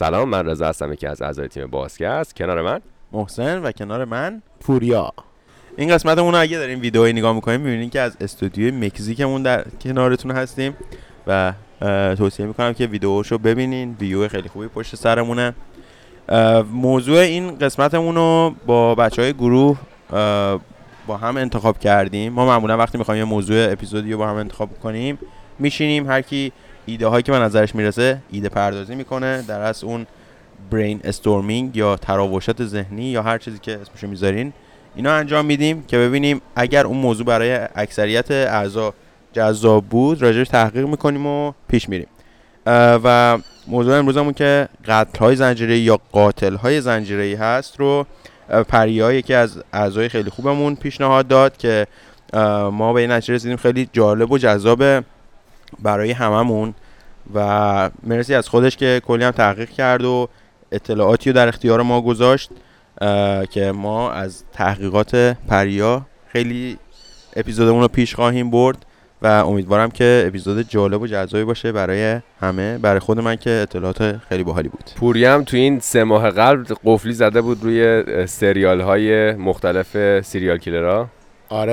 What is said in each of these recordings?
سلام، من رضا هستم، یکی از اعضای تیم بازکست. کنار من محسن و کنار من پوریا. این قسمتمون اگه دارین ویدئوی نگاه می‌کنین می‌بینین که از استودیوی مکزیکمون در کنارتون هستیم و توصیه می‌کنم که ویدئوشو ببینین. ویو خیلی خوبی پشت سرمونه. موضوع این قسمتمون رو با بچهای گروه با هم انتخاب کردیم. ما معمولا وقتی می‌خوایم یه موضوع اپیزودی رو با هم انتخاب کنیم می‌شینیم، هر کی ایده هایی که به نظرش میرسه ایده پردازی میکنه، در اصل اون برین استورمینگ یا تراوشات ذهنی یا هر چیزی که اسمشو میذارین اینا انجام میدیم که ببینیم اگر اون موضوع برای اکثریت اعضا جذاب بود راجعش تحقیق میکنیم و پیش میریم. و موضوع امروزمون که قتل‌های زنجیره‌ای یا قاتل‌های زنجیره‌ای هست رو پریا، یکی از اعضای خیلی خوبمون، پیشنهاد داد که ما به این نتیجه رسیدیم خیلی جالب و جذاب برای هممون و مرسی از خودش که کلی هم تحقیق کرد و اطلاعاتی رو در اختیار ما گذاشت که ما از تحقیقات پریا خیلی اپیزودمون رو پیش خواهیم برد و امیدوارم که اپیزود جالب و جذابی باشه برای همه، برای خود من که اطلاعات خیلی باحالی بود. پوریا هم تو این 3 ماه قبل قفلی زده بود روی سریال های مختلف سریال کیلرها. آره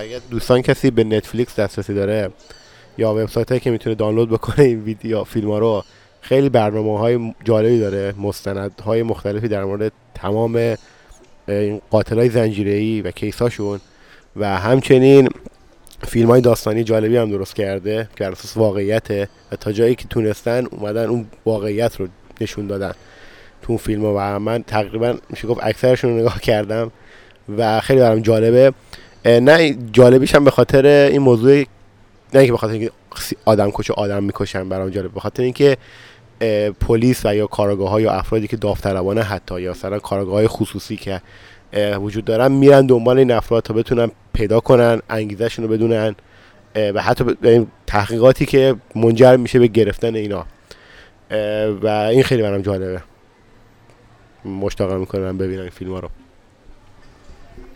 اگه دوستان کسی به نتفلیکس دسترسی داره یا وبسایتی که میتونه دانلود بکنه این ویدیو فیلم‌ها رو، خیلی برنامه‌های جالبی داره، مستندهای مختلفی در مورد تمام این قاتلای زنجیره‌ای و کیساشون و همچنین فیلم‌های داستانی جالبی هم درست کرده که بر اساس واقعیته و تا جایی که تونستن اومدن اون واقعیت رو نشون دادن تو اون فیلم‌ها و من تقریباً میشه گفت اکثرشون رو نگاه کردم و خیلی برام جالبه. نه جالبیش هم به خاطر این موضوع، نه اینکه بخاطر اینکه آدم کش و آدم میکشن برام جالب، بخاطر اینکه پلیس و یا کارگاه‌ها یا افرادی که داوطلبانه حتی یا مثلا کارگاه‌های خصوصی که وجود دارن میرن دنبال این افراد تا بتونن پیدا کنن، انگیزه‌شون رو بدونن و حتی تحقیقاتی که منجر میشه به گرفتن اینا و این خیلی برام جالبه. مشتاقم می‌کنم ببینم این فیلم‌ها رو.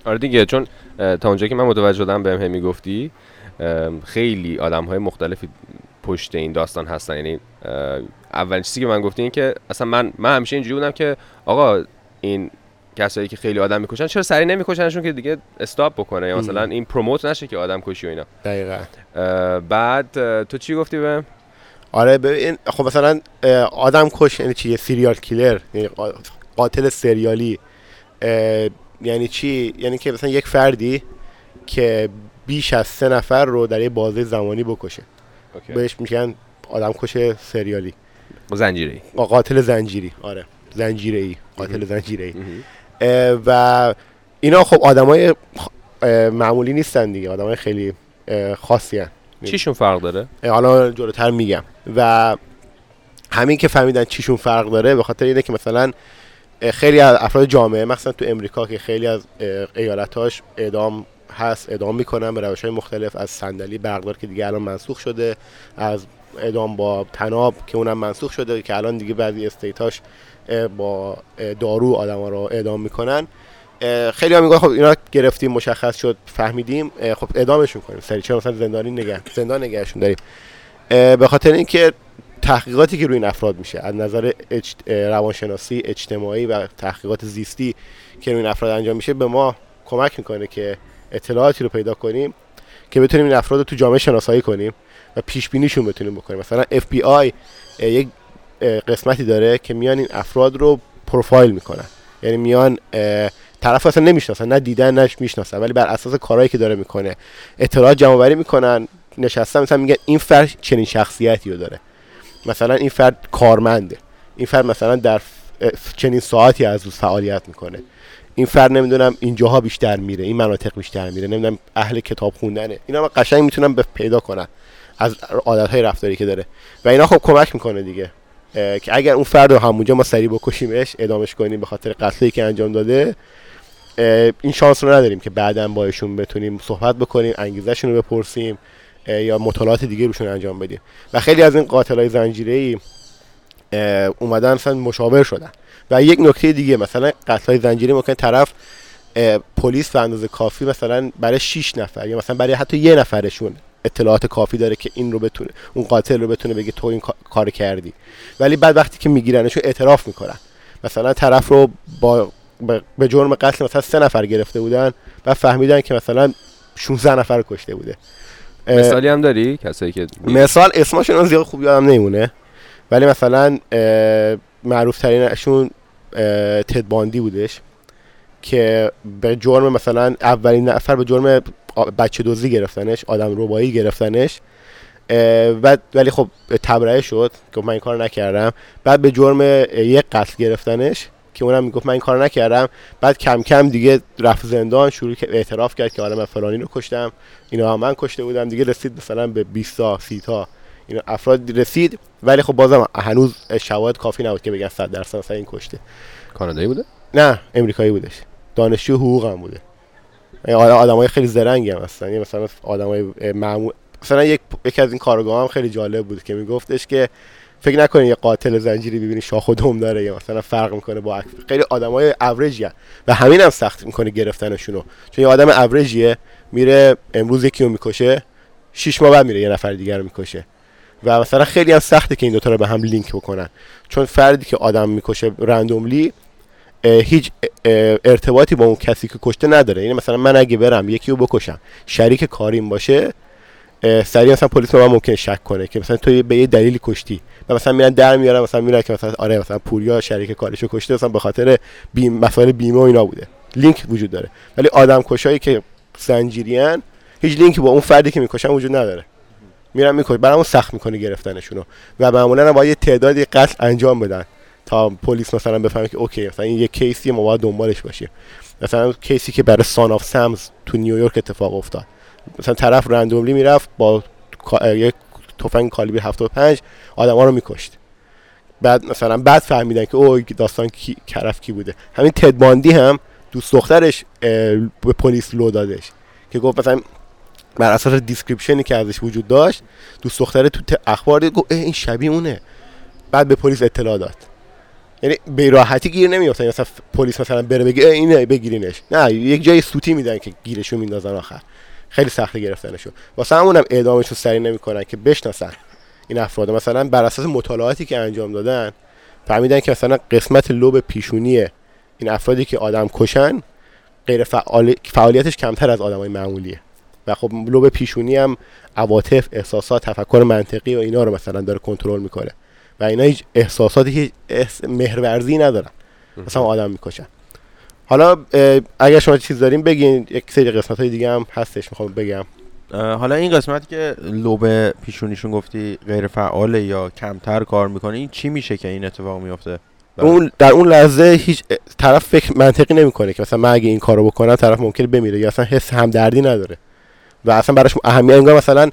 آره دیگه، چون تا اونجایی که من متوجه شدم بهم هم میگفتی خیلی آدم‌های مختلفی پشت این داستان هستن. یعنی اولین چیزی که من گفتم این که اصلا من همیشه اینجوری بودم که آقا این کسایی که خیلی آدم می‌کشن چرا سری نمی‌کشنشون که دیگه استاپ بکنه، یا مثلا این پروموت نشه که آدم کشی و اینا. دقیقاً. بعد تو چی گفتی بهم؟ آره ببین، خب مثلا آدم کش یعنی چی؟ سریال کیلر یعنی قاتل سریالی. یعنی چی؟ یعنی که مثلا یک فردی که بیش از 3 نفر رو در یه بازه زمانی بکشه. اوکی. بهش میگن آدمکش سریالی، زنجیره‌ای، قاتل زنجیری. آره، زنجیره‌ای، قاتل زنجیره‌ای. و اینا خب آدمای معمولی نیستن دیگه، آدمای خیلی خاصی هستن. چیشون فرق داره؟ حالا جلوتر میگم. و همین که فهمیدن چیشون فرق داره به خاطر اینه که مثلا خیلی از افراد جامعه، مثلا تو امریکا که خیلی از ایالت‌هاش اعدام میکنن به روش‌های مختلف، از صندلی بردار که دیگه الان منسوخ شده، از اعدام با طناب که اونم منسوخ شده، که الان دیگه بعضی استیتاش با دارو آدما رو اعدام میکنن. خیلی ها میگن خب اینا گرفتیم، مشخص شد، فهمیدیم، خب اعدامشون کنیم سری، چرا مثلا زندان نگهشون داریم؟ به خاطر اینکه تحقیقاتی که روی این افراد میشه از نظر روانشناسی اجتماعی و تحقیقات زیستی که روی این افراد انجام میشه به ما کمک میکنه که اطلاعاتی رو پیدا کنیم که بتونیم این افراد رو تو جامعه شناسایی کنیم و پیش بینیشون بتونیم بکنیم. مثلا FBI یک قسمتی داره که میان این افراد رو پروفایل میکنن، یعنی میان طرف اصلا نمیشناسن، نه دیدن نه میشناسن، ولی بر اساس کارهایی که داره میکنه اطلاعات جمع آوری میکنن، نشستن مثلا میگن این فرد چنین شخصیتی رو داره، مثلا این فرد کارمنده، این فرد مثلا در چنین ساعتی از روز فعالیت میکنه، این فرد نمیدونم این جاها بیشتر میره، این مناطق بیشتر میره، نمیدونم اهل کتاب خوندنه. اینا من قشنگ میتونم پیدا کنم از عادتهای رفتاری که داره و اینا خب کمک میکنه دیگه که اگر اون فرد رو همونجا ما سریع بکشیمش، اعدامش کنیم به خاطر قتلی که انجام داده، این شانس رو نداریم که بعداً با ایشون بتونیم صحبت بکنیم، انگیزه‌شون رو بپرسیم یا مطالعات دیگه روشون انجام بدیم. و خیلی از این قاتلای زنجیره‌ای اومدن مثلا مشاور شدن. و یک نکته دیگه، مثلا قتل‌های زنجیری ممکن طرف پلیس به اندازه کافی مثلا برای 6 نفر یا مثلا برای حتی 1 نفرشون اطلاعات کافی داره که این رو بتونه، اون قاتل رو بتونه بگه تو این کار کردی. ولی بعد وقتی که میگیرنشون اعتراف میکنن. مثلا طرف رو به جرم قتل مثلا 3 نفر گرفته بودن و فهمیدن که مثلا 16 نفر کشته بوده. مثالی هم داری کسایی که مثال اسمشون اون زیاد خوب یادم نمیونه، ولی مثلا معروف ترینشون تد باندی بودش که به جرم مثلا اولین نفر به جرم بچه دزدی گرفتنش، آدم ربایی گرفتنش، ولی خب تبرئه شد که من این کارو نکردم. بعد به جرم یک قتل گرفتنش که اونم میگفت من این کارو نکردم. بعد کم کم دیگه رفت زندان، شروع که اعتراف کرد که آره من فلانی رو کشتم، اینا هم من کشته بودم. دیگه رسید مثلا به 20 تا 30 تا این افراد رسید، ولی خب بازم هنوز شواهد کافی نبود که بگن 100% مثلا این کشته. کانادایی بوده؟ نه، امریکایی بودش. دانشجو حقوق هم بوده. آدمای خیلی زرنگی هم هستن. یعنی مثلا آدمای معمول، مثلا یک از این کارگاه‌ها هم خیلی جالب بود که میگفتش که فکر نکنین یه قاتل زنجیری ببینین شاخ و دم داره، یا مثلا فرق میکنه با خیلی آدمای اوریجن و همین هم سخت میکنه گرفتنشون رو. چون یه آدم اوریجیه میره امروز یکی رو میکشه، 6 ماه بعد میره یه نفر دیگر رو میکشه. و مثلا خیلی هم سخته که این دوتا رو به هم لینک بکنن، چون فردی که آدم میکشه رندوملی هیچ ارتباطی با اون کسی که کشته نداره. یعنی مثلا من اگه برم یکی رو بکشم، شریک کاریم باشه، سریع مثلا پلیس ما ممکنن شک کنه که مثلا تو به یه دلیلی کشتی. و مثلا میرن در میارن، مثلا میرن که مثلا آره مثلا پوریا شریک کارشو کشته، مثلا به خاطر مسائل بیمه و اینا بوده. لینک وجود داره. ولی آدمکشایی که زنجیریان هیچ لینکی با اون فردی که میکشن وجود نداره. میرن میکشن، برامون سخت میکنه گرفتنشونو. و معمولا با یه تعدادی قتل انجام بدن تا پلیس مثلا بفهمه که اوکی مثلا این یه کیسیه ما باید دنبالش باشیم. مثلا کیسی که برای سن آف سامز تو نیویورک اتفاق افتاد، مثلا طرف رندوملی میرفت با یک تفنگ کالیبر 75 آدما رو میکشت. بعد مثلا بعد فهمیدن که اوه داستان کی کرف کی بوده. همین تد باندی هم دوست دخترش به پلیس لو دادش که گفت مثلا بر اساس دیسکریپشنی که ازش وجود داشت، دوست دختره تو اخبار گفت این شبیه اونه. بعد به پلیس اطلاع داد. یعنی به راحتی گیر نمیافتن. مثلا پلیس مثلا بره بگه اینه بگیرینش، نه یک جای سوتی میدن که گیرشو میندازن آخر. خیلی سخته گرفتنشون. واسه همونم اعدامشون سریع نمیکنن که بشناسن این افراد. مثلا بر اساس مطالعاتی که انجام دادن فهمیدن که مثلا قسمت لوب پیشونی این افرادی که آدم کشن غیر فعالیتش کمتر از آدمای معمولیه. و خب لوب پیشونی هم عواطف، احساسات، تفکر منطقی و اینا رو مثلا داره کنترل میکنه و اینا هیچ احساساتی هیچ مهرورزی ندارن. مثلا آدم میکشن. حالا اگه شما چیز دارین بگین، یک سری قسمت‌های دیگه هم هستش میخوام بگم. حالا این قسمتی که لوب پیشونیشون گفتی غیر فعاله یا کمتر کار میکنه، این چی میشه که این اتفاق میفته؟ اون در اون لحظه هیچ طرف فکر منطقی نمیکنه که مثلا من اگه این کارو بکنم طرف ممکنه بمیره، یا اصلا حس همدردی نداره و اصلا براش اهمیت، انگار مثلا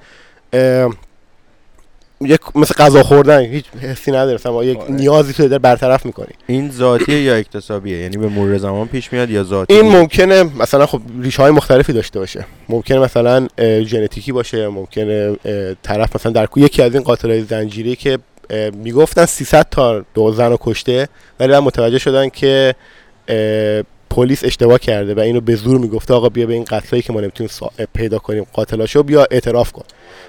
یک مثلا غذا خوردن هیچ حسی نداره، مثلا یک نیازی تو دل برطرف می‌کنی. این ذاتیه یا اکتسابیه؟ یعنی به مرور زمان پیش میاد یا ذاتی؟ این ممکنه مثلا خب ریشه‌های مختلفی داشته باشه. ممکنه مثلا ژنتیکی باشه، ممکنه طرف مثلا در یکی از این قاتلای زنجیری که میگفتن 300 تا زن رو کشته، ولی بعد متوجه شدن که پلیس اشتباه کرده و اینو به زور میگفته آقا بیا به این قتلایی که ما نمیتونیم پیدا کنیم قاتلاشو بیا اعتراف کن،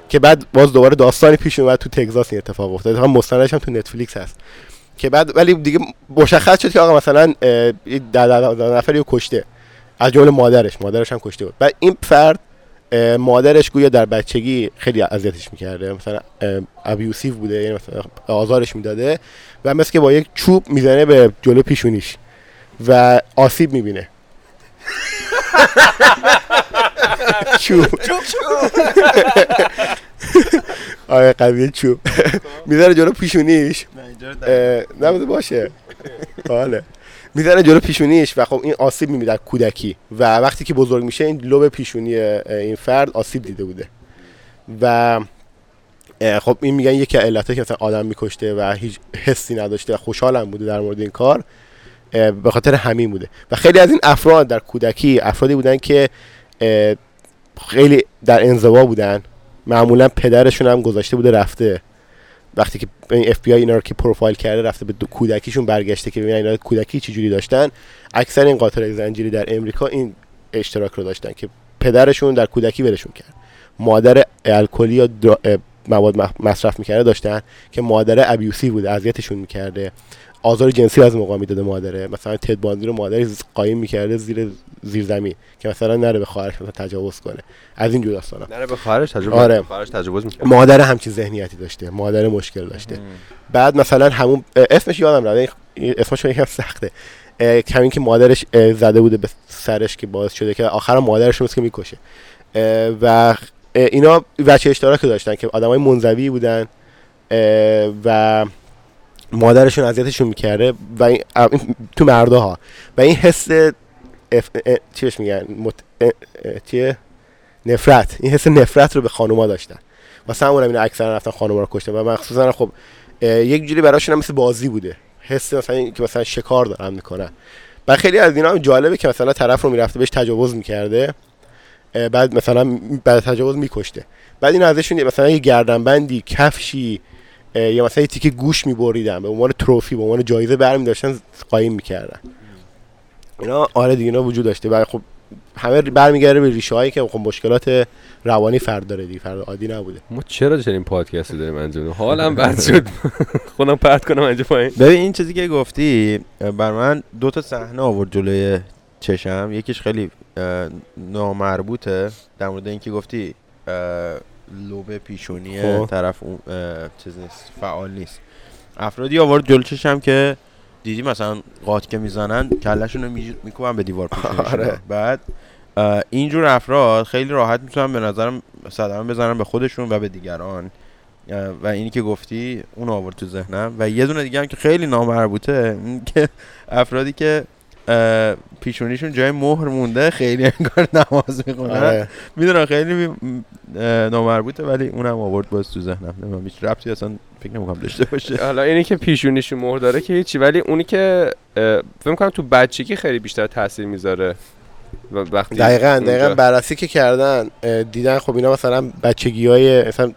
که بعد باز دوباره داستانی پیش اومد تو تگزاس این اتفاق افتاد. هم مستندش هم تو نتفلیکس هست که بعد ولی دیگه مشخص شد که آقا مثلا 10 نفری رو کشته، از جمله مادرش هم کشته بود. بعد این فرد مادرش گویا در بچگی خیلی اذیتش میکرده، مثلا ابی یوسف بوده، یعنی مثلا آزارش میداده و مثلا که با یک چوب میزنه به جلو پیشونیش و آسیب میبینه. چوب آره قویه چوب میذاره جلو پیشونیش. نمیده باشه حاله میذاره جلو پیشونیش و خب این آسیب میبینه در کودکی و وقتی که بزرگ میشه این لوب پیشونی این فرد آسیب دیده بوده و خب این میگن یکی علته که مثلا آدم میکشته و هیچ حسی نداشته و خوشحال هم بوده در مورد این کار به خاطر همین بوده. و خیلی از این افراد در کودکی افرادی بودن که خیلی در انزوا بودن، معمولا پدرشون هم گذاشته بوده رفته، وقتی که این FBI اینا رو که پروفایل کرده رفته به دو کودکیشون برگشته که ببینن اینا کودکی چجوری داشتن. اکثر این قاتلای زنجیری در امریکا این اشتراک رو داشتن که پدرشون در کودکی ولشون کرد مادر الکلی یا مواد مصرف میکرده داشتن که مادر ابیوسی بوده، اذیتشون میکرده، آزار جنسی از موقع میداده مادره، مثلا تد باندی رو مادر قایم میکرده زیر زمین که مثلا نره به خواهرش تجاوز کنه، از این جور داستانا، نره به خواهرش تجاوز کنه. آره. خواهرش تجاوز میکنه. مادر همچین ذهنیتی داشته، مادر مشکل داشته. بعد مثلا همون اسمش یادم رفت، اسمش یکم سخته، همین که مادرش زده بوده به سرش که باعث شده که آخرام مادرش رو میکشه و اینا بچه اشتراکی داشتن که آدمای منزوی بودن و مادرشون اذیتشون میکرده و این تو مردها و این حس چیش میگن نفرت، این حس نفرت رو به خانوما داشتن، واسه همون اینا اکثرا رفتن خانوما رو کشتن و مخصوصا خب یک جوری براشون هم مثل بازی بوده، حس مثلا که مثلا شکار دارن میکنن. و خیلی از اینا هم جالبه که مثلا طرف رو میرفته بهش تجاوز میکرده، بعد مثلا بعد تجاوز میکشته، بعد این ازشون مثلا یه گردنبندی، کفشی یا مثلا یه تیکه گوش میبریدن به عنوان تروفی، به عنوان جایزه برمی داشتن قایم میکردن. اینا آره دیگه اینا وجود داشته و خب همه برمیگرده به ریشه هایی که خب مشکلات روانی فرد داره دیگه، فرد عادی نبوده. ما چرا چنین پادکستی داریم انجام میدیم؟ حالم بد شد خودم پرت کنم انجام پایین. ببین این چیزی که گفتی بر من دو تا صحنه آورد جلوی چشم، یکیش خیلی نامربوطه در مورد اینکه گفتی لوبه پیشونی طرف اون چیز نیست، فعال نیست. افرادی آورد جلوی چشم که دیدی مثلا قات که میزنن کلهشون رو میکوبن به دیوار پیشونیشون. بعد اینجور افراد خیلی راحت میتونن به نظرم صدمه بزنن به خودشون و به دیگران و اینی که گفتی اون آورد تو ذهنم. و یه دونه دیگه هم که خیلی نامربوطه این که افرادی که پیشونیشون جای مهر مونده خیلی انگار نماز میخونن، میدونم خیلی نامربوطه ولی اونم آورد باز تو ذهنم. نمیدونم هیچ ربطی اصلا فکر نمیکنم داشته باشه. حالا اینی که پیشونیشون مهر داره که هیچی، ولی اونی که فکر میکنم تو بچگی خیلی بیشتر تاثیر میذاره. دقیقاً بررسی که کردن دیدن خب اینا مثلا بچگی‌های مثلا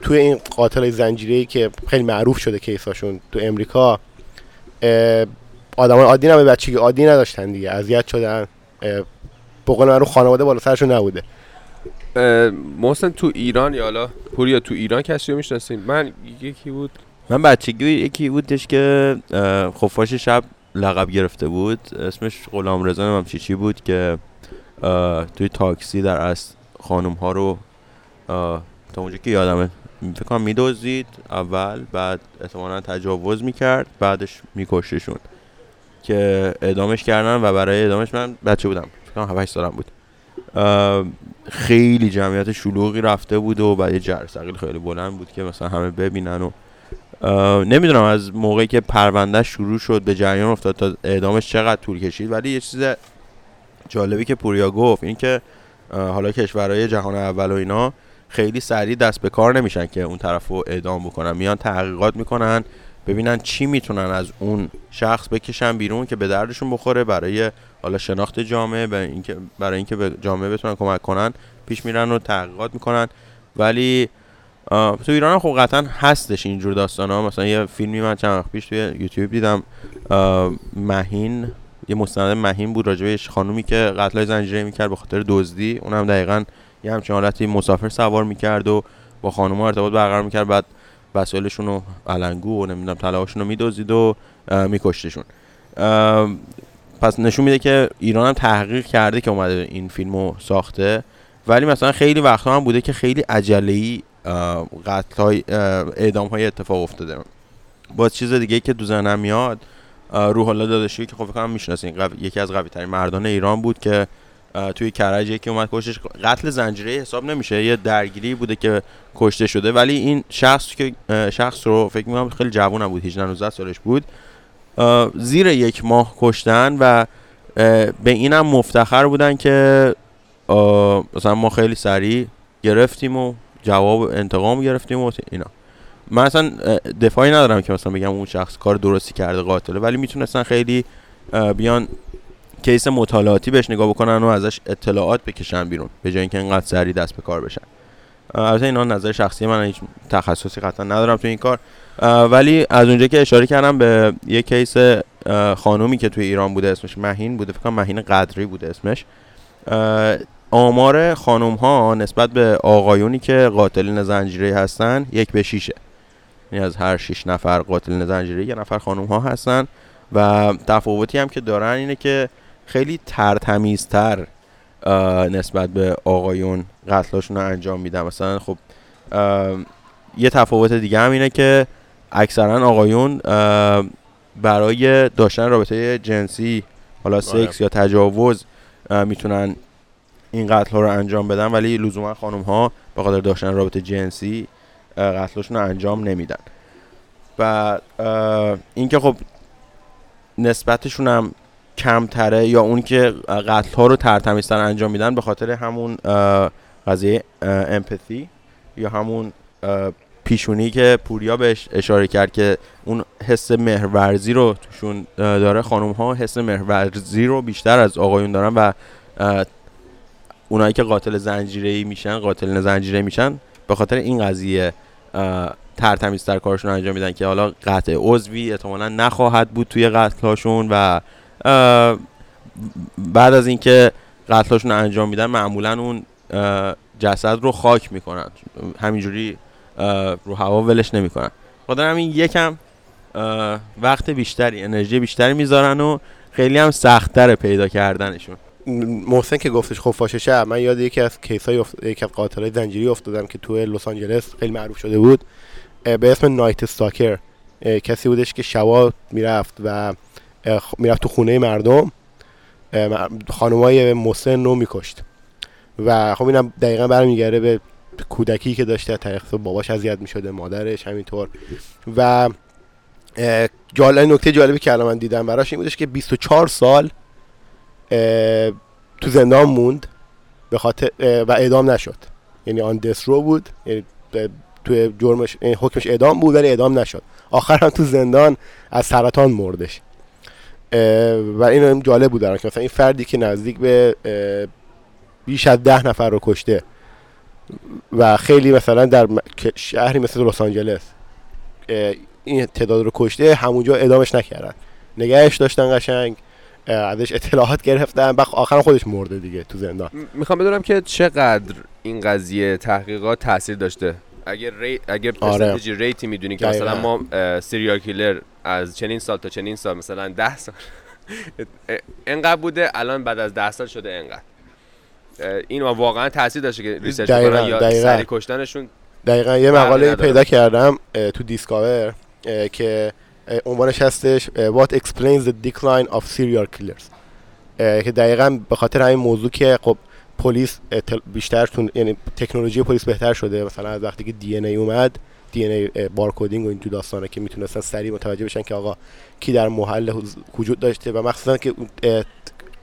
توی این قاتل زنجیره‌ای که خیلی معروف شده کیساشون تو امریکا، آدمای عادی نه، بچگی عادی نداشتن دیگه، اذیت شدن، به قول من رو خانواده بالا سرشون نبوده. محسن تو ایران یا حالا پوریا تو ایران کسی رو میشناسین؟ من یکی بود، من بچگی یکی بودش که خفاش شب لقب گرفته بود، اسمش غلام رزا چیچی بود که توی تاکسی در اصل خانم ها رو تا اونجا که یادمه فکر کنم میدوزید اول، بعد احتمالاً تجاوز میکرد، بعدش میکشتشون که اعدامش کردن و برای اعدامش من بچه بودم، فکر کنم 7-8 سالم بود. خیلی جمعیت شلوغی رفته بود و بعد یه جرثقیل خیلی بلند بود که مثلا همه ببینن و نمیدونم از موقعی که پرونده شروع شد به جریان افتاد تا اعدامش چقدر طول کشید. ولی یه چیز جالبی که پوریا گفت این که حالا کشورهای جهان اول و اینا خیلی سریع دست به کار نمیشن که اون طرف رو اعدام بکنن، میان تحقیقات میکنن ببینن چی میتونن از اون شخص بکشن بیرون که به دردشون بخوره، برای حالا شناخت جامعه، برای اینکه به جامعه بتونن کمک کنن پیش میرن و تحقیقات میکنن. ولی تو ایران هم خب قطعا هستش اینجور داستان ها. مثلا یه فیلمی من چند وقت پیش توی یوتیوب دیدم، مهین، یه مستند مهین بود راجع بهش، خانومی که قتلای زنجیره میکرد به خاطر دزدی، اونم دقیقاً یه همچین حالتی مسافر سوار میکرد و با خانوما ارتباط برقرار میکرد، بعد وسایلشون رو علنگو و نمیدونم طلاهاشون رو میدزدید و میکشتشون. پس نشون میده که ایران هم تحقیق کرده که اومده این فیلمو ساخته. ولی مثلا خیلی وقتا هم بوده که خیلی عجله‌ای قتل‌های اعدام‌های اتفاق افتاده. باز چیز دیگه که تو ذهنم میاد روح الله داداشی که خب فکر کنم میشناسین، یکی از قوی‌ترین مردان ایران بود که توی کرج یکی اومد کشتش. قتل زنجیره‌ای حساب نمیشه، یه درگیری بوده که کشته شده، ولی این شخص رو فکر می‌کنم خیلی جوونم بود، 18-19 سالش بود، زیر 1 ماه کشتن و به اینم مفتخر بودن که مثلا ما خیلی سریع گرفتیم و جواب انتقام گرفتیم و اینا. من اصلا دفاعی ندارم که مثلا بگم اون شخص کار درستی کرده قاتله، ولی میتونستن خیلی بیان کیس مطالعاتی بهش نگاه بکنن و ازش اطلاعات بکشن بیرون به جای اینکه اینقدر سریع دست به کار بشن. البته اینا نظر شخصی من، هیچ تخصصی قطعا ندارم تو این کار، ولی از اونجایی که اشاره کردم به یه کیس خانومی که توی ایران بوده، اسمش مهین بوده، فکر کنم مهین قدری بوده اسمش، آمار خانم ها نسبت به آقایونی که قاتلین زنجیره‌ای هستن 1-6، یعنی از هر 6 نفر قاتلین زنجیره‌ای یه نفر خانم ها هستن و تفاوتی هم که دارن اینه که خیلی ترتمیزتر نسبت به آقایون قتلاشون رو انجام میدن. مثلا خب یه تفاوت دیگه هم اینه که اکثرا آقایون برای داشتن رابطه جنسی، حالا سکس یا تجاوز، میتونن این قتل ها رو انجام بدن، ولی لزوما خانم ها به خاطر داشتن رابطه جنسی قتلشون رو انجام نمیدن. و اینکه خب نسبتشون هم کمتره یا اون که قتل ها رو ترتمیزتر انجام میدن به خاطر همون قضیه امپاتی یا همون پیشونی که پوریا بهش اشاره کرد که اون حس مهرورزی رو توشون داره. خانم ها حس مهرورزی رو بیشتر از آقایون دارن و اونایی که قاتل زنجیره‌ای میشن، قاتلین زنجیره‌ای میشن به خاطر این قضیه ترتمیزتر کارشون رو انجام میدن که حالا قطع عضوی احتمالاً نخواهد بود توی قتلاشون و بعد از اینکه قتلاشون رو انجام میدن معمولاً اون جسد رو خاک میکنن، همینجوری رو هوا ولش نمیکنن. خاطر همین یکم وقت بیشتری، انرژی بیشتری میذارن و خیلی هم سخت‌تره پیدا کردنشون. محسن که گفتش خفاش شب، من یاد یکی از کیسای یکی از قاتلای زنجیری افتادم که تو لس آنجلس خیلی معروف شده بود به اسم نایت استاکر. کسی بودش که شبا میرفت و میرفت تو خونه مردم، خانمای مسن رو میکشت و خب اینم دقیقاً برمیگرده به کودکی که داشته، طریق باباش اذیت میشده، مادرش همینطور. و جالب، نکته جالبی که الان من دیدم براش این بودش که 24 سال تو زندان موند به خاطر و اعدام نشد، یعنی آن دسترو بود، یعنی تو جرمش حکمش اعدام بود ولی اعدام نشد، آخر هم تو زندان از سرطان مردش. و این جالب بود که مثلا این فردی که نزدیک به بیش از 10 نفر رو کشته و خیلی مثلا در شهری مثل لس آنجلس این تعداد رو کشته، همونجا اعدامش نکردن، نگهش داشتن، قشنگ ازش اطلاعات گرفتن، آخرم خودش مرده دیگه تو زندان. میخوام بدونم که چقدر این قضیه تحقیقات تاثیر داشته، اگه پرسنتیج ریتی میدونی که مثلا ما سیریال کیلر از چنین سال تا چنین سال، مثلا 10 سال انقدر بوده، الان بعد از 10 سال شده انقدر. این واقعا تاثیر داشته که ریسرچ کردن یا سری کشتنشون. دقیقاً یه مقاله پیدا کردم تو دیسکاور که عنوانش هستش What explains the decline of serial killers، که دقیقاً به خاطر همین موضوع که خب پلیس بیشترتون، یعنی تکنولوژی پلیس بهتر شده، مثلا از وقتی که DNA اومد، DNA بارکدینگ و این تو داستانه که میتونستن سریع متوجه بشن که آقا کی در محل وجود داشته، و مخصوصا که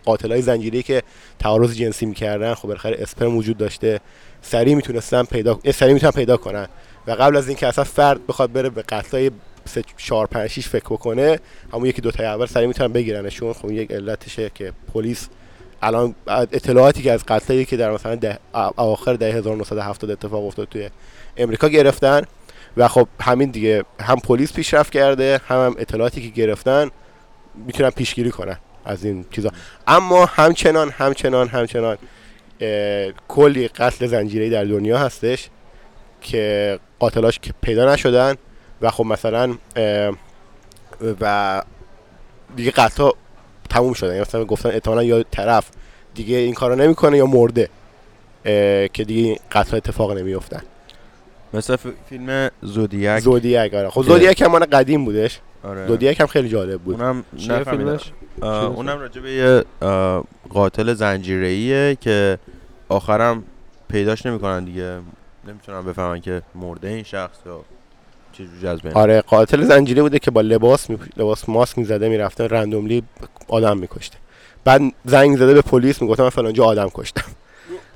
قاتلای زنجیره‌ای که تعارض جنسی میکردن خب بالاخره اسپرم وجود داشته، سریع میتونستن پیدا کنن و قبل از اینکه اصلا فرد بخواد بره به قتلای 4-5-6 فکر بکنه، همون یکی دوتای اول سریع میتونن بگیرنشون. خب یک علتشه که پلیس الان اطلاعاتی که از قتلایی که در مثلا اواخر دهه 1970 اتفاق افتاد توی امریکا گرفتن و خب همین دیگه، هم پلیس پیشرفت کرده، هم اطلاعاتی که گرفتن میتونن پیشگیری کنن از این چیزا. اما همچنان کلی قتل زنجیره‌ای در دنیا هستش که قاتلاش که پیدا نشدن و خب مثلا و دیگه قتل‌ها تموم شدن، یعنی مثلا گفتن احتمالاً یا طرف دیگه این کارو نمیکنه یا مرده که دیگه قتل‌ها اتفاق نمیافتن. مثلا فیلم زودی یک آره. خب زودی یک هم قدیم بودش. آره. زودی یک هم خیلی جالب بود. اونم چه فیلمش؟ اونم راجع به یه قاتل زنجیره‌ایه که آخرام پیداش نمیکنن دیگه، نمیتونن بفهمن که مرده این شخص یا آره. قاتل زنجیره بوده که با لباس ماسک میزده، میرفته رندوملی آدم میکشته، بعد زنگ زده به پلیس میگفت من فلان جا آدم کشتم،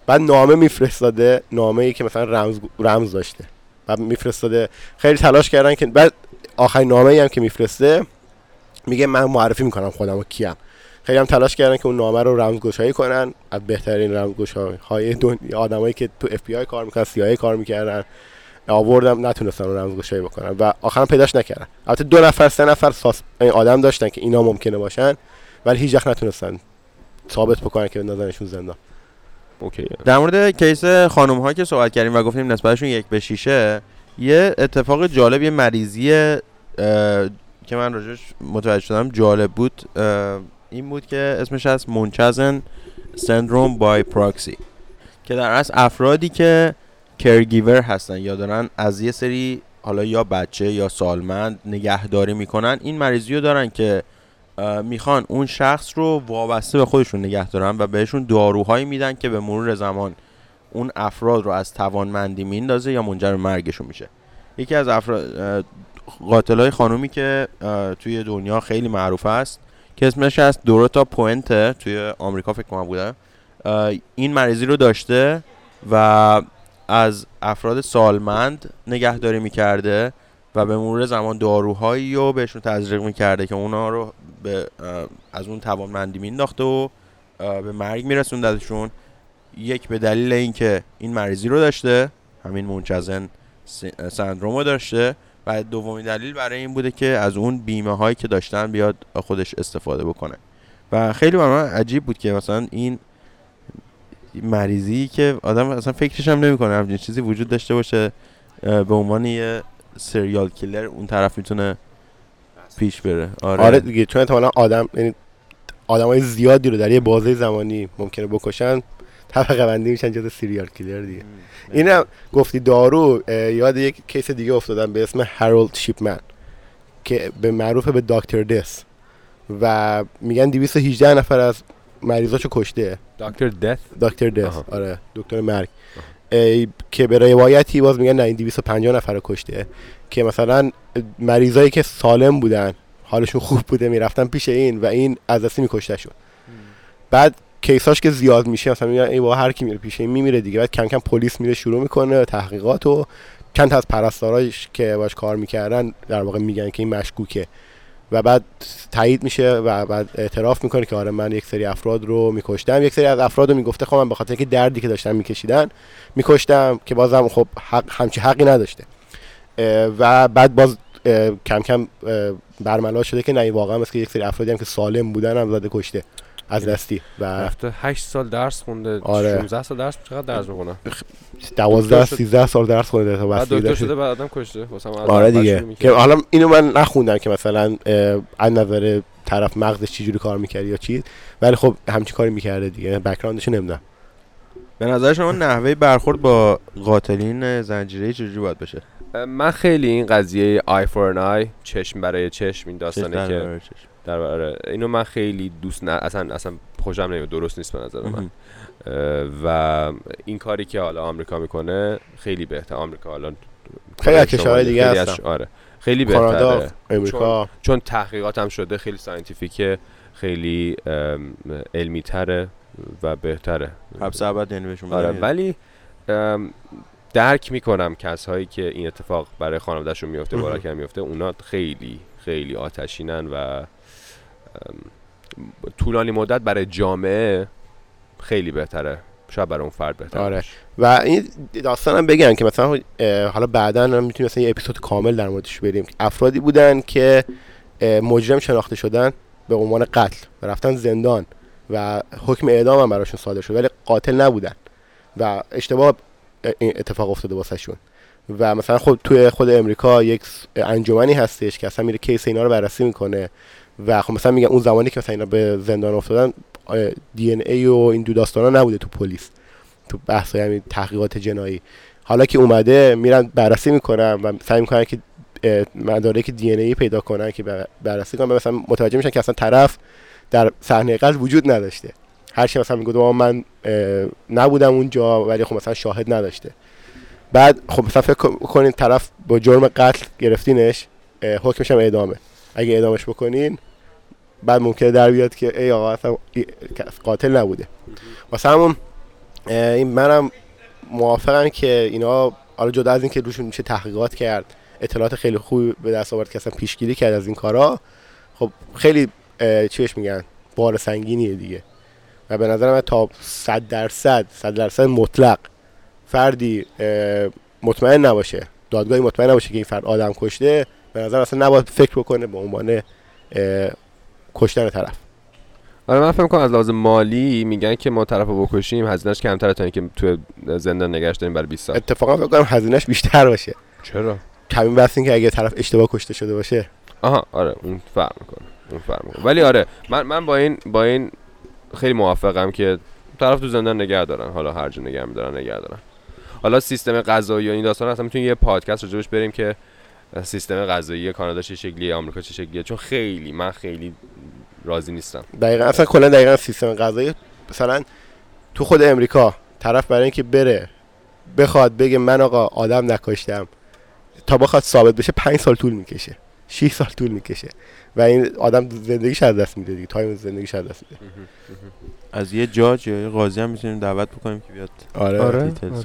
بعد نامه میفرستاده، نامه‌ای که مثلا رمز داشته، بعد میفرستاده. خیلی تلاش کردن که بعد آخرین نامه‌ای هم که میفرسته میگه من معرفی میکنم خودم و کیم. خیلی هم تلاش کردن که اون نامه رو رمزگشایی کنن، از بهترین رمزگشاهای دنیا، آدمایی که تو FBI کار میکنن، CIA کار میکردن آوردم، نتونستن رمزگشایی بکنن و آخرام پیداش نکردن. البته 2-3 نفر آدم داشتن که اینا ممکنه باشن ولی هیچ وقت نتونستن ثابت بکنن که بندازنشون زندان. اوکی. در مورد کیس خانم ها که صحبت کردیم و گفتیم نسبتشون 1 به 6، یه اتفاق جالب، یه مریضی که من راجعش متوجه شدم جالب بود، این بود که اسمش از مونچزن سندروم بای پراکسی، که در اصل افرادی که کرگیور هستن یا دارن از یه سری حالا یا بچه یا سالمند نگهداری میکنن، این مریضی رو دارن که میخوان اون شخص رو وابسته به خودشون نگه دارن و بهشون داروهایی میدن که به مرور زمان اون افراد رو از توانمندی میندازه یا منجر به مرگشون میشه. یکی از افراد قاتلای خانومی که توی دنیا خیلی معروف است که اسمش از دوروتا پوینتر، توی آمریکا فکر کنم بوده، این مریضی رو داشته و از افراد سالمند نگهداری میکرده و به مرور زمان داروهایی رو بهشون تزریق میکرده که اونا رو از اون توانمندی مینداخته و به مرگ میرسوندتشون. یک، به دلیل اینکه این مریضی رو داشته، همین مونچزن سندروم رو داشته، و دومین دلیل برای این بوده که از اون بیمه هایی که داشتن بیاد خودش استفاده بکنه. و خیلی برام عجیب بود که مثلا این مریضی که آدم اصلا فکرش هم نمیکنه همچین چیزی وجود داشته باشه، به عنوان یه سریال کیلر اون طرف میتونه پیش بره. آره دیگه، چون احتمالاً آدمای زیادی رو در یه بازه زمانی ممکنه بکشن، طبقه بندی میشن جز سریال کیلر دیگه. اینم گفتی دارو، یاد یک کیس دیگه افتادم به اسم هارولد شیپمن که به معروف به دکتر دث، و میگن 218 نفر از مریضاشو کشته. دکتر دث آره، دکتر مرگ، که به روایتی باز میگن 250 نفر رو کشته، که مثلا مریضایی که سالم بودن حالشون خوب بوده میرفتن پیش این و این از دست میکشته شد. بعد کیساش که زیاد میشه مثلا میگن ای بابا هر کی میره پیش این میمیره دیگه. بعد کم کم پلیس میره شروع میکنه تحقیقات، و چند تا از پرستاراش که باش کار میکردن در واقع میگن که این مشکوکه، و بعد تایید میشه و بعد اعتراف میکنه که آره من یک سری افراد رو میکشتم. یک سری از افراد رو میگفته خب من به خاطر اینکه دردی که داشتم میکشیدن میکشتم، که بازم خب همچین حقی نداشته. و بعد باز کم کم برملا شده که نه واقعا مثل یک سری افرادی هم که سالم بودن هم زده کشته از دستی. و رفته 8 سال درس خونده. آره. 16 سال درس، چقدر درس بخونه؟ 12 13 سال درس خونده تا واسه دکتر شده، بعد آدم کشته واسه. آره دیگه، که حالا اینو من نخوندم که مثلا از نظر طرف مغزش چه جوری کار می‌کرد یا چی، ولی خب همچین کاری می‌کرده دیگه، بک‌گراندش نمیدونم. به نظر شما نحوه برخورد با قاتلین زنجیره چجوری باید بشه؟ من خیلی این قضیه آی فور ان آی، چشم برای چشم، این داستانه که درباره اینو من خیلی دوست نه، اصلا خوشم نمیاد، درست نیست به نظر من. و این کاری که حالا آمریکا میکنه خیلی بهتر. آمریکا الان خیلی کشورهای دیگه هستن، آره خیلی بهتره، چون تحقیقات هم شده، خیلی ساینتیفیکه، خیلی علمی تره و بهتره. حبس ابد یعنی بهشون. آره، ولی درک میکنم کسایی که این اتفاق برای خانواده‌شون میفته، براکم میفته، اونا خیلی خیلی آتشینن و طولانی مدت برای جامعه خیلی بهتره، شاید برای اون فرد بهتره. آره. و این داستانم بگم که مثلا حالا بعداً میتونیم مثلا یه اپیزود کامل در موردش بریم، افرادی بودن که مجرم شناخته شدن به عنوان قتل و رفتن زندان و حکم اعدام هم براشون صادر شد، ولی قاتل نبودن و اشتباه اتفاق افتاده واسهشون. و مثلا خب توی خود امریکا یک انجمنی هستش که اصلا میره کیس اینا رو بررسی میکنه، و خب مثلا میگن اون زمانی که مثلا اینا به زندان افتادن DNA و این دو داستانا نبوده تو پلیس، تو بحثای همین تحقیقات جنایی. حالا که اومده میرن بررسی میکنن و سعی میکنن که مدارک DNA پیدا کنن که بررسی کنن، مثلا متوجه میشن که اصلا طرف در صحنه قتل وجود نداشته، هر چی مثلا میگه من نبودم اونجا، ولی خب مثلا شاهد نداشته. بعد خب مثلا فکر کنین طرف با جرم قتل گرفتینش، حکمش هم اعدامه، اگه اعدامش بکنین بعد ممکنه در بیاد که ای آقا اصلا قاتل نبوده. واسه همون منم موافقم که اینا حالا جدا از این که روشون میشه تحقیقات کرد، اطلاعات خیلی خوبی به دست آورد که اصلا پیشگیری کرد از این کارا، خب خیلی چیش میگن بار سنگینیه دیگه. و به نظر من تا 100% مطلق فردی مطمئن نباشه، دادگاهی مطمئن نباشه که این فرد آدم کشته، به نظر اصلا نباید فکر بکنه به عنوان کشتن طرف. آره من فکر می‌کنم از لحاظ مالی میگن که ما طرفو بکشیم هزینه‌اش کمتره تا اینکه تو زندان نگهش داریم برای 20 سال. اتفاقا فکر کنم هزینه‌اش بیشتر باشه. چرا؟ کمی بس این که اگه طرف اشتباه کشته شده باشه. آها آره اون فرق می‌کنه. اون فرق می‌کنه. ولی آره من با این خیلی موافقم که طرف تو زندان نگه دارن، حالا هر جا نگه می‌دارن نگه دارن. حالا سیستم قضایی و این داستانا اصلا میتونیم یه پادکست راجعش بریم که سیستم قضایی کانادا چه شکلیه، آمریکا چه شکلیه، چون خیلی من خیلی راضی نیستم. دقیقاً اصلا کلا دقیقاً سیستم قضایی مثلا تو خود امریکا طرف برای اینکه بره بخواد بگه من آقا آدم نکشتم تا بخواد ثابت بشه 5 سال طول میکشه، 6 سال طول میکشه و این آدم زندگیش از دست میده دیگه، تایم زندگیش از دست میده. از یه جاج یا یه قاضی هم میتونیم دعوت بکنیم که بیاد. آره دیتیلز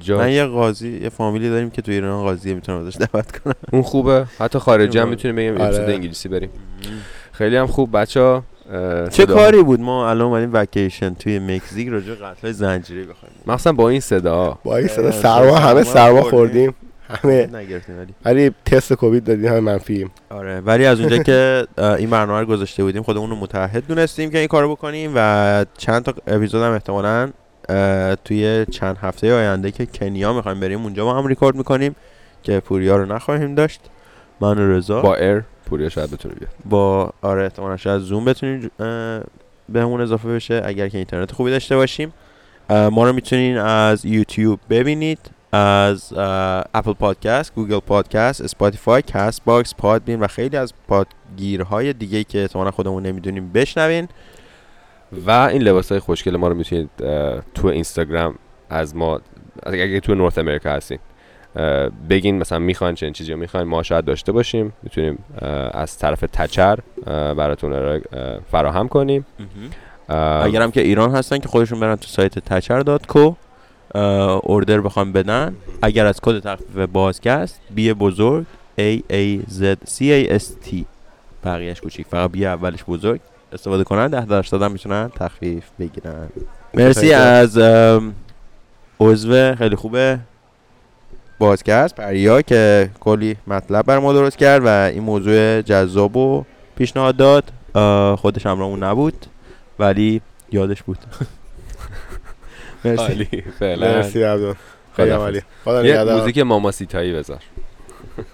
جاج. من یه قاضی یه فامیلی داریم که تو ایران قاضیه، میتونم ازش دعوت کنم. اون خوبه، حتی خارجی هم میتونیم بگیم اپیزود انگلیسی بریم. خیلی هم خوب بچا. چه کاری بود ما الان اومدیم وکیشن توی مکزیک راجع به قتل‌های زنجیری بخوایم. مثلا با این صدا سرما خوردیم. همه نگرفتیم ولی تست کووید دادیم همه منفییم. آره ولی از اونجا که این برنامه رو گذاشته بودیم خودمون رو متعهد دونستیم که این کارو بکنیم و چند تا اپیزود هم احتمالاً توی چند هفته آینده که کنیا می‌خوایم بریم اونجا ما هم ریکارد می‌کنیم که پوریا رو نخواهیم داشت. من و رضا با ایر پوریا شاید بتونه بیاد. با آره احتمالاً شاید زوم بتونیم بهمون اضافه بشه اگر که اینترنت خوبی داشته باشیم. ما رو می‌تونین از یوتیوب ببینید، از اپل پادکست، گوگل پادکست، اسپاتیفای، کست باکس، پادبین و خیلی از پادگیرهای دیگه که احتمالاً خودمون نمی‌دونیم بشنوین. و این لباسای خوشگل ما رو میتونید تو اینستاگرام از ما اگه تو نورث امریکا هستین بگین مثلا میخواین چه چیزی رو میخواین، ما شاید داشته باشیم، میتونیم از طرف تچر براتون فراهم کنیم. اگر هم که ایران هستن که خودشون برن تو سایت تچر.co اوردر بخوام بدن، اگر از کد تخفیف بازکست بی بزرگ AAZCAST بقیه‌اش کوچیک فقط بی اولش بزرگ استفاده کنن 10% هم میتونن تخفیف بگیرن. مرسی از عضو خیلی خوبه پادکست پریا که کلی مطلب بر ما درست کرد و این موضوع جذاب و پیشنهاد داد. خودش همراهمون نبود ولی یادش بود. مرسی فعلا. مرسی عبدو خیلی عالی. یه موزیک ماماسیتایی بذار.